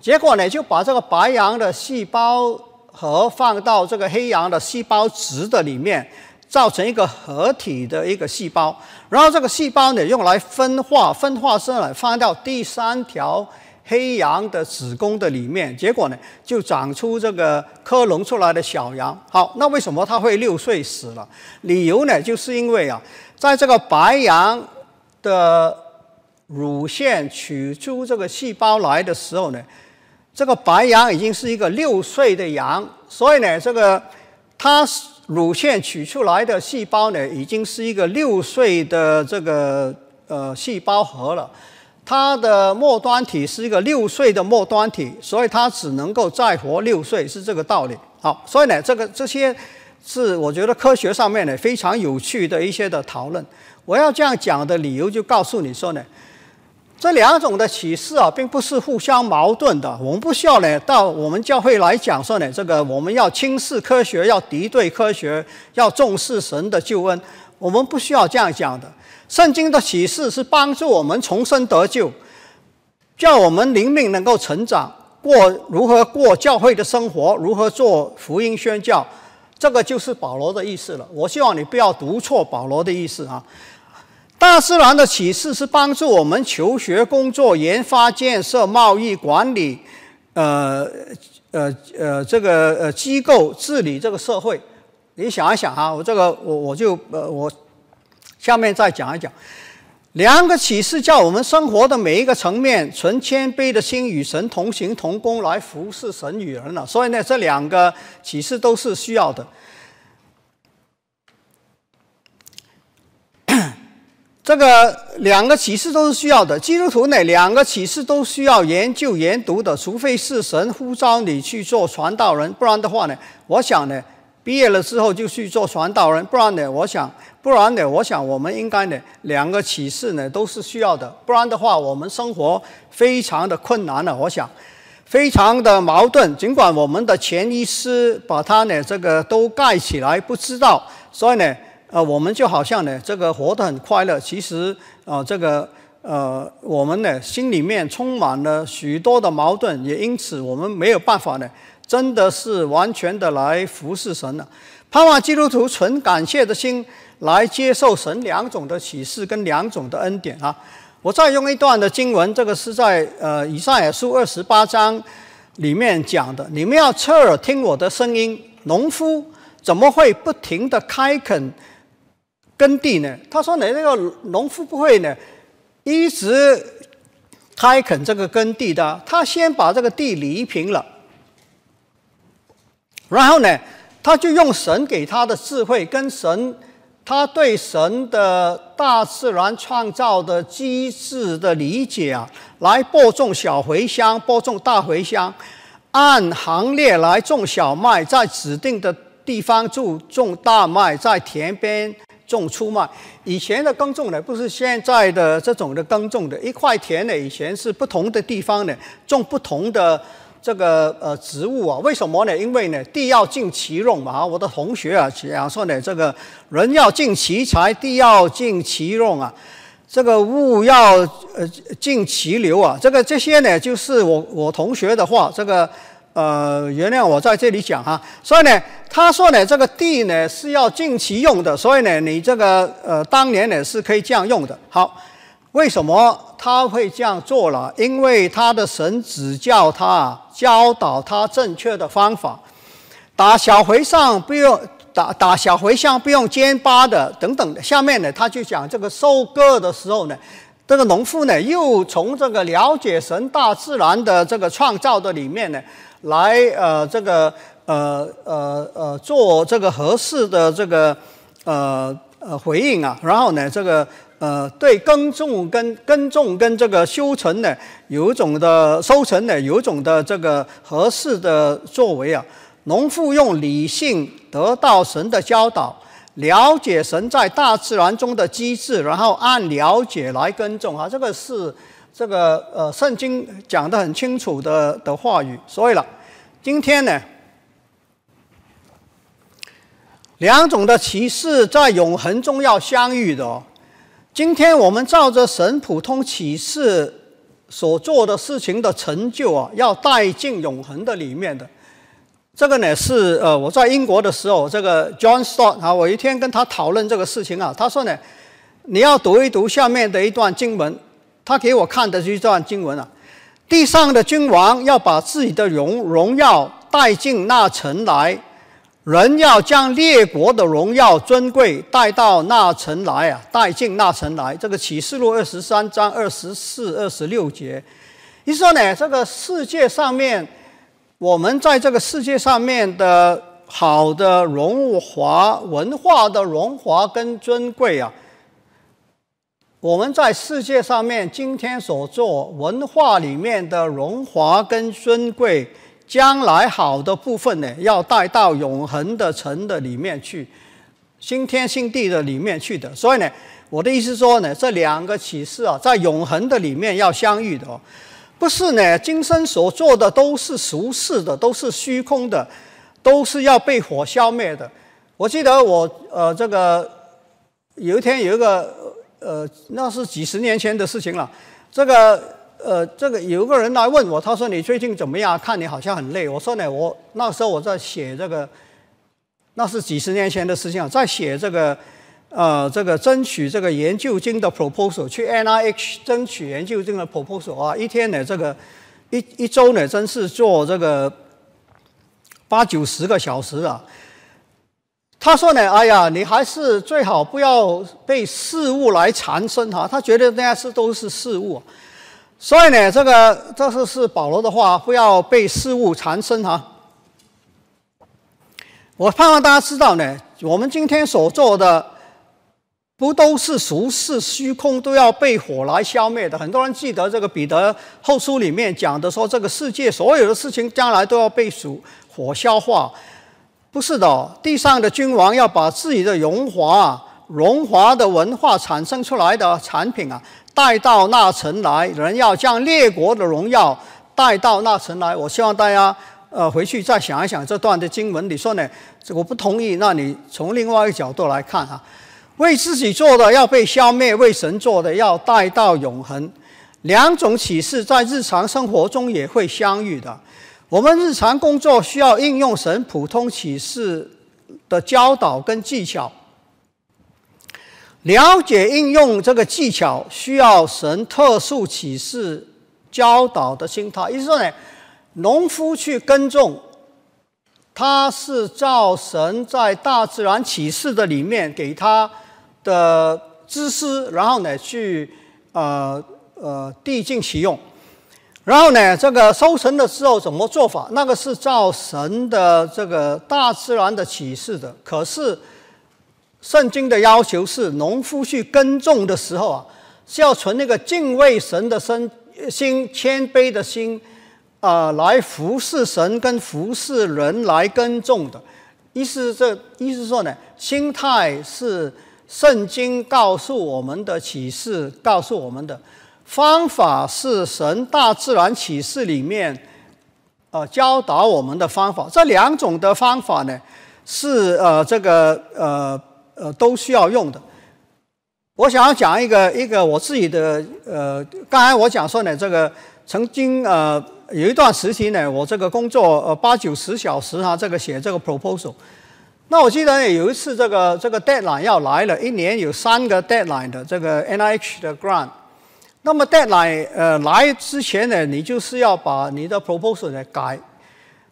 结果呢就把这个白羊的细胞核放到这个黑羊的细胞质的里面。 造成一个合体的一个细胞，然后这个细胞呢用来分化，分化生来放到第三条黑羊的子宫的里面，结果呢就长出这个克隆出来的小羊。好，那为什么它会六岁死了？理由呢，就是因为啊，在这个白羊的乳腺取出这个细胞来的时候呢，这个白羊已经是一个六岁的羊，所以呢，这个它是。 乳腺取出来的细胞呢，已经是一个六岁的这个呃细胞核了。它的末端体是一个六岁的末端体，所以它只能够再活六岁，是这个道理。好，所以呢，这个这些是我觉得科学上面呢非常有趣的一些的讨论。我要这样讲的理由，就告诉你说呢，这两种的启示啊，并不是互相矛盾的。我们不需要呢到我们教会来讲说呢，这个我们要轻视科学，要敌对科学，要重视神的救恩。我们不需要这样讲的。圣经的启示是帮助我们重生得救，叫我们灵命能够成长。过如何过教会的生活，如何做福音宣教，这个就是保罗的意思了。我希望你不要读错保罗的意思啊。大自然的启示是帮助我们求学、工作、研发、建设、贸易、管理，呃呃呃，这个呃机构治理这个社会。你想一想啊，我这个我我就呃我下面再讲一讲。 两个启示叫我们生活的每一个层面，存谦卑的心与神同行同工来服侍神与人了。所以呢，这两个启示都是需要的。这个两个启示都是需要的。基督徒呢，两个启示都需要研究研读的，除非是神呼召你去做传道人，不然的话呢，我想呢，毕业了之后就去做传道人，不然呢，我想。 不然呢？我想我们应该呢，两个启示呢都是需要的。不然的话，我们生活非常的困难了。我想，非常的矛盾。尽管我们的潜意识把它呢这个都盖起来，不知道，所以呢，呃，我们就好像呢这个活得很快乐。其实啊、呃，这个呃，我们呢心里面充满了许多的矛盾，也因此我们没有办法呢，真的是完全的来服侍神了。盼望基督徒存感谢的心。 来接受神两种的启示跟两种的恩典啊！我再用一段的经文，这个是在呃以赛亚书二十八章里面讲的。你们要侧耳听我的声音。农夫怎么会不停地开垦耕地呢？他说：“你那个农夫不会呢，一直开垦这个耕地的。他先把这个地犁平了，然后呢，他就用神给他的智慧跟神。” 他对神的大自然创造的机制的理解啊，来播种小茴香，播种大茴香，按行列来种小麦，在指定的地方就种大麦，在田边种粗麦。以前的耕种呢，不是现在的这种的耕种的，一块田呢，以前是不同的地方呢，种不同的。 这个呃植物啊，为什么呢？因为呢，地要尽其用嘛。我的同学啊讲说呢，这个人要尽其才，地要尽其用啊。这个物要呃尽其流啊。这个这些呢，就是我我同学的话，这个呃原谅我在这里讲哈。所以呢，他说呢，这个地呢是要尽其用的，所以呢，你这个呃当年呢是可以这样用的。好。 为什么他会这样做了？因为他的神指教他，教导他正确的方法。打小茴香不用打打小茴香不用尖疤的等等的。下面呢，他就讲这个收割的时候呢，这个农夫呢又从这个了解神大自然的这个创造的里面呢，来呃这个呃呃呃做这个合适的这个呃呃回应啊。然后呢这个。 呃，对耕种跟耕种跟这个修成呢，有一种的收成呢，有一种的这个合适的作为啊。农夫用理性得到神的教导，了解神在大自然中的机制，然后按了解来耕种啊。这个是这个呃圣经讲得很清楚的的话语。所以了，今天呢。 两种的启示在永恒中要相遇的哦。 今天我们照着神普通启示所做的事情的成就啊，要带进永恒的里面的。这个呢是呃我在英国的时候，这个 John Stott 啊，我一天跟他讨论这个事情啊，他说呢，你要读一读下面的一段经文，他给我看的就是这段经文啊。地上的君王要把自己的荣荣耀带进那城来。 人要将列国的荣耀尊贵带到那城来啊，带进那城来。这个启示录二十三章二十四、二十六节，你说呢？这个世界上面，我们在这个世界上面的好的荣华、文化的荣华跟尊贵啊，我们在世界上面今天所做文化里面的荣华跟尊贵。 将来好的部分呢，要带到永恒的城的里面去，新天新地的里面去的。所以呢，我的意思说呢，这两个启示啊，在永恒的里面要相遇的哦，不是呢，今生所做的都是俗世的，都是虚空的，都是要被火消灭的。我记得我呃，这个有一天有一个呃，那是几十年前的事情了，这个。呃，这个有个人来问我，他说你最近怎么样？看你好像很累。我说呢，我那时候我在写这个，那是几十年前的事情，在写这个，呃，这个争取这个研究金的 proposal， 去 N I H 争取研究金的 proposal 啊。一天呢，这个一一周呢，真是做这个八九十个小时啊。他说呢，哎呀，你还是最好不要被事物来缠身哈、啊。他觉得那些事都是事物、啊。 所以呢，这个这是是保罗的话，不要被事物缠身哈。我盼望大家知道呢，我们今天所做的，不都是俗世虚空，都要被火来消灭的。很多人记得这个彼得后书里面讲的说，这个世界所有的事情将来都要被属火消化。不是的，地上的君王要把自己的荣华、荣华的文化产生出来的产品啊。 带到那城来，人要将列国的荣耀带到那城来。我希望大家呃回去再想一想这段的经文。你说呢？我不同意，那你从另外一个角度来看啊，为自己做的要被消灭，为神做的要带到永恒。两种启示在日常生活中也会相遇的。我们日常工作需要应用神普通启示的教导跟技巧。 了解应用这个技巧，需要神特殊启示教导的心态。意思说呢，农夫去耕种，他是照神在大自然启示的里面给他的知识，然后呢去呃呃地尽其用。然后呢，这个收成了之后怎么做法？那个是照神的这个大自然的启示的。可是。 圣经的要求是，农夫去耕种的时候啊，是要存那个敬畏神的心、谦卑的心，啊、呃，来服侍神跟服侍人来耕种的。意思这意思说呢，心态是圣经告诉我们的启示，告诉我们的方法是神大自然启示里面，呃，教导我们的方法。这两种的方法呢，是呃这个呃。 呃，都需要用的。我想要讲一个一个我自己的呃，刚才我讲说呢，这个曾经呃有一段时期呢，我这个工作呃八九十小时哈、啊，这个写这个 proposal。那我记得有一次这个这个 deadline 要来了，一年有三个 deadline 的这个 N I H 的 grant。那么 deadline 呃来之前呢，你就是要把你的 proposal 呢改。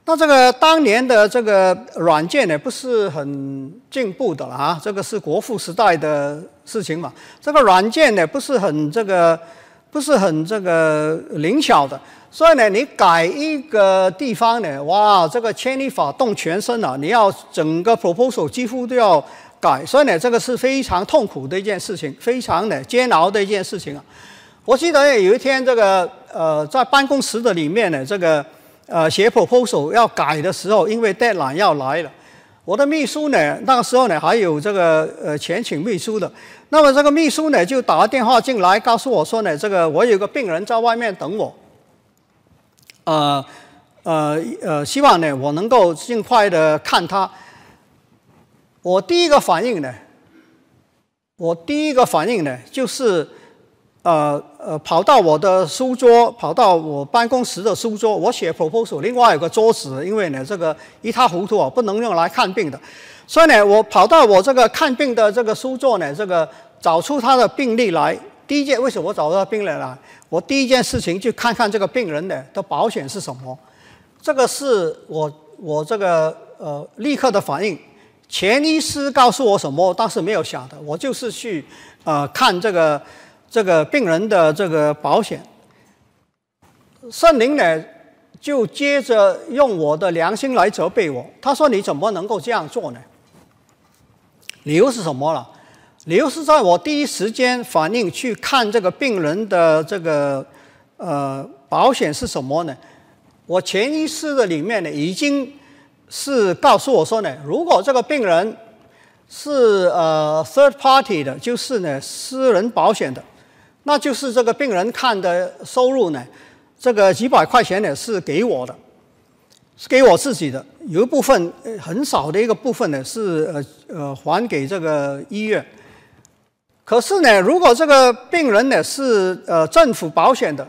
那这个当年的这个软件呢，不是很进步的了啊，这个是国父时代的事情嘛。这个软件呢，不是很这个，不是很这个灵巧的，所以呢，你改一个地方呢，哇，这个牵一发动全身啊，你要整个 proposal 几乎都要改，所以呢，这个是非常痛苦的一件事情，非常的煎熬的一件事情啊。我记得有一天，这个呃，在办公室的里面呢，这个。 呃，写 proposal 要改的时候，因为 deadline 要来了，我的秘书呢，那个时候呢还有这个呃前请秘书的，那么这个秘书呢就打电话进来告诉我说呢，这个我有个病人在外面等我，呃呃呃，希望呢我能够尽快的看他。我第一个反应呢，我第一个反应呢就是。 呃呃，跑到我的书桌，跑到我办公室的书桌，我写 proposal。另外有个桌子，因为呢这个一塌糊涂啊，不能用来看病的，所以呢我跑到我这个看病的这个书桌呢，这个找出他的病历来。第一件为什么我找到病人来？我第一件事情就看看这个病人的的保险是什么。这个是我我这个呃立刻的反应。前医师告诉我什么，当时没有想的，我就是去呃看这个。 这个病人的这个保险，圣灵呢就接着用我的良心来责备我。他说：“你怎么能够这样做呢？”理由是什么了？理由是在我第一时间反应去看这个病人的这个呃保险是什么呢？我潜意识的里面呢已经是告诉我说呢，如果这个病人是呃 third party 的，就是呢私人保险的。 那就是这个病人看的收入呢，这个几百块钱呢是给我的，是给我自己的，有一部分很少的一个部分呢是呃呃还给这个医院。可是呢，如果这个病人呢是呃政府保险的，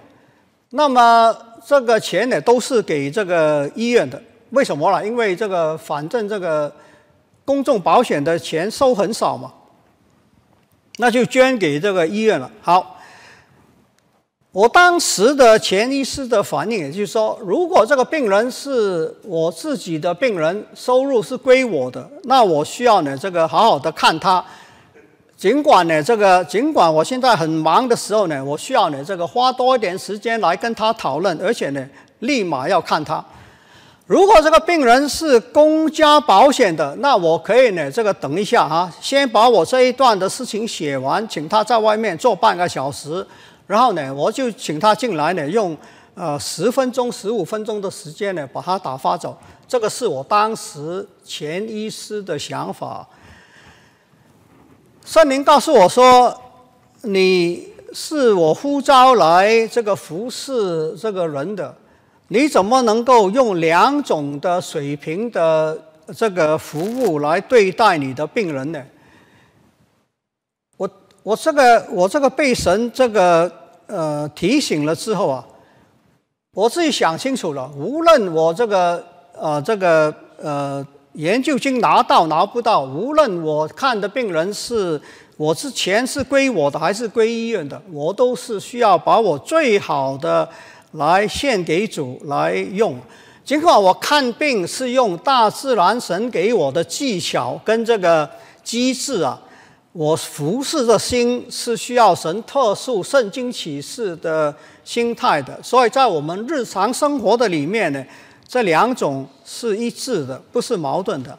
那么这个钱呢，都是给这个医院的。为什么呢？因为这个反正这个公众保险的钱收很少嘛，那就捐给这个医院了。好，我当时的前医师的反应，也就是说，如果这个病人是我自己的病人，收入是归我的，那我需要呢这个好好的看他。 尽管呢，这个尽管我现在很忙的时候呢，我需要呢这个花多一点时间来跟他讨论，而且呢立马要看他。如果这个病人是公家保险的，那我可以呢这个等一下啊，先把我这一段的事情写完，请他在外面坐半个小时，然后呢我就请他进来呢，用呃十分钟、十五分钟的时间呢把他打发走。这个是我当时前医师的想法。 圣灵告诉我说：“你是我呼召来这个服侍这个人的，你怎么能够用两种的水平的这个服务来对待你的病人呢？”我我这个我这个被神这个呃提醒了之后啊，我自己想清楚了。无论我这个呃这个呃。 研究金拿到拿不到，无论我看的病人是我之前是归我的还是归医院的，我都是需要把我最好的来献给主来用。尽管我看病是用大自然神给我的技巧跟这个机制啊，我服侍的心是需要神特殊圣经启示的心态的。所以在我们日常生活的里面呢。 这两种是一致的，不是矛盾的。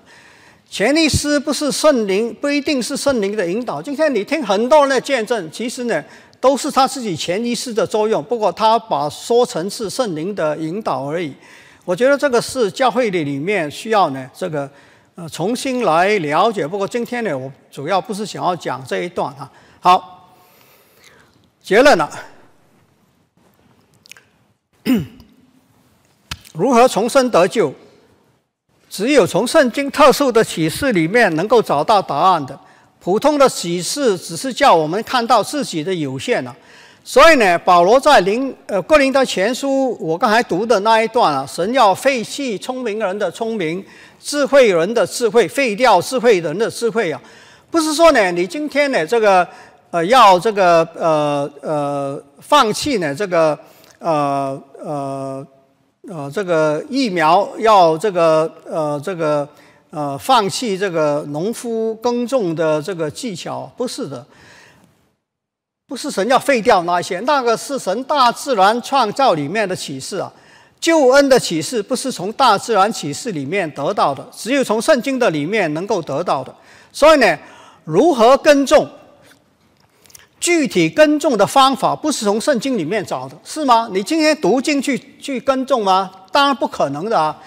前医师不是圣灵，不一定是圣灵的引导。今天你听很多人的见证，其实呢都是他自己前医师的作用，不过他把说成是圣灵的引导而已。我觉得这个是教会里里面需要呢这个呃重新来了解。不过今天呢，我主要不是想要讲这一段啊。好，结论了。如何重生得救？只有从圣经特殊的启示里面能够找到答案的。普通的启示只是叫我们看到自己的有限啊。所以呢，保罗在林呃哥林多前书我刚才读的那一段啊，神要废弃聪明人的聪明，智慧人的智慧，废掉智慧人的智慧啊。不是说呢，你今天呢这个呃要这个呃呃放弃呢这个呃呃。呃 呃，这个疫苗要这个呃，这个呃，放弃这个农夫耕种的这个技巧，不是的，不是神要废掉那些，那个是神大自然创造里面的启示啊，救恩的启示不是从大自然启示里面得到的，只有从圣经的里面能够得到的。所以呢，如何耕种？ 具体耕种的方法不是从圣经里面找的，是吗？你今天读经去去耕种吗？当然不可能的啊。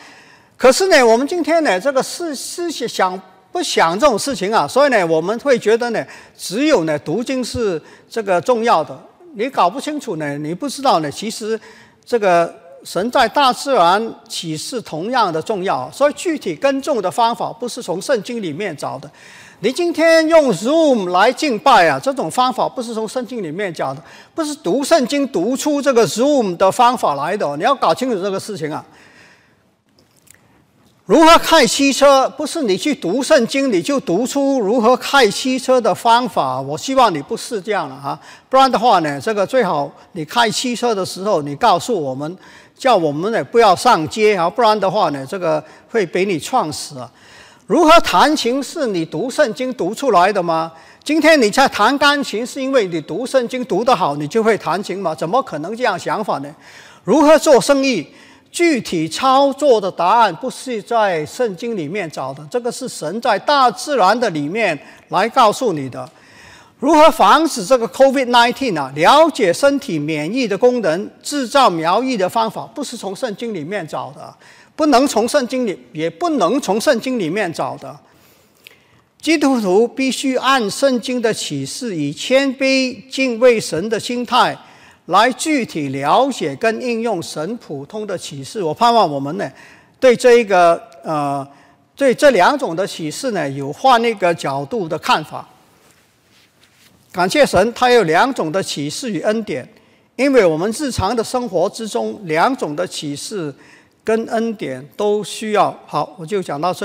可是呢，我们今天呢，这个思思想不想这种事情啊，所以呢，我们会觉得呢，只有呢读经是这个重要的。你搞不清楚呢，你不知道呢，其实这个神在大自然启示同样的重要，所以具体耕种的方法不是从圣经里面找的。 你今天用 Zoom 来敬拜啊，这种方法不是从圣经里面讲的，不是读圣经读出这个 Zoom 的方法来的。你要搞清楚这个事情啊。如何开汽车，不是你去读圣经你就读出如何开汽车的方法。我希望你不是这样了啊，不然的话呢，这个最好你开汽车的时候，你告诉我们，叫我们呢不要上街啊，不然的话呢，这个会被你撞死啊。 如何弹琴是你读圣经读出来的吗？今天你在弹钢琴，是因为你读圣经读得好，你就会弹琴吗？怎么可能这样想法呢？如何做生意，具体操作的答案不是在圣经里面找的，这个是神在大自然的里面来告诉你的。如何防止这个 COVID 十九 啊？了解身体免疫的功能，制造苗疫的方法，不是从圣经里面找的。 不能从圣经里，也不能从圣经里面找的。基督徒必须按圣经的启示，以谦卑敬畏神的心态，来具体了解跟应用神普通的启示。我盼望我们呢，对这一个呃，对这两种的启示呢，有换一个角度的看法。感谢神，他有两种的启示与恩典。因为我们日常的生活之中，两种的启示跟恩典都需要。好，我就讲到这里。